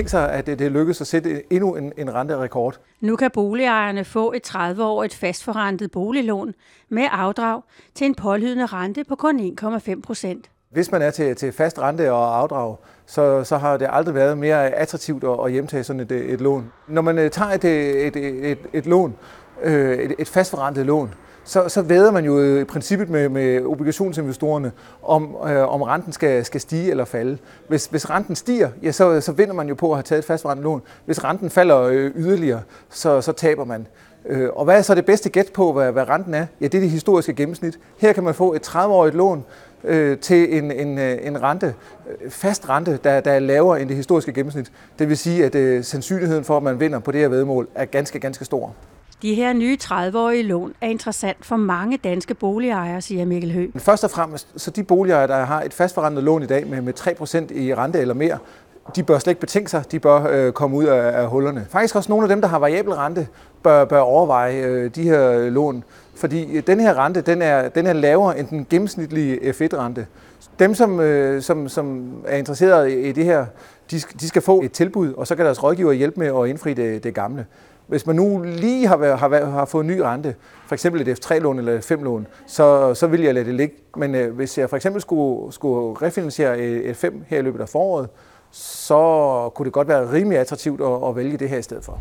tænkt sig, at det lykkedes at sætte endnu en renterekord. Nu kan boligejerne få et 30-årigt fastforrentet boliglån med afdrag til en pålydende rente på kun 1,5%. Hvis man er til fast rente og afdrag, så har det aldrig været mere attraktivt at hjemtage sådan et lån. Når man tager et lån, et fastforrentet lån, så væder man jo i princippet med obligationsinvestorerne om renten skal stige eller falde. Hvis renten stiger, ja, så vinder man jo på at have taget et fastforrentet lån. Hvis renten falder yderligere, så taber man. Og hvad er så det bedste gæt på, hvad renten er? Ja, det er det historiske gennemsnit. Her kan man få et 30-årigt lån til en rente, fast rente, der er lavere end det historiske gennemsnit. Det vil sige, at sandsynligheden for, at man vinder på det her væddemål, er ganske, ganske stor. De her nye 30-årige lån er interessant for mange danske boligejere, siger Mikkel Høgh. Først og fremmest, så de boligejere, der har et fastforrentet lån i dag med 3% i rente eller mere, de bør slet ikke betænke sig, de bør komme ud af hullerne. Faktisk også nogle af dem, der har variabel rente, bør overveje de her lån. Fordi den her rente, den er lavere end den gennemsnitlige F1-rente. Dem, som er interesserede i det her, de skal få et tilbud, og så kan deres rådgiver hjælpe med at indfri det gamle. Hvis man nu lige har fået en ny rente, f.eks. et F3-lån eller et F5-lån, så vil jeg lade det ligge. Men hvis jeg f.eks. skulle refinansiere et F5 her i løbet af foråret, så kunne det godt være rimelig attraktivt at vælge det her i stedet for.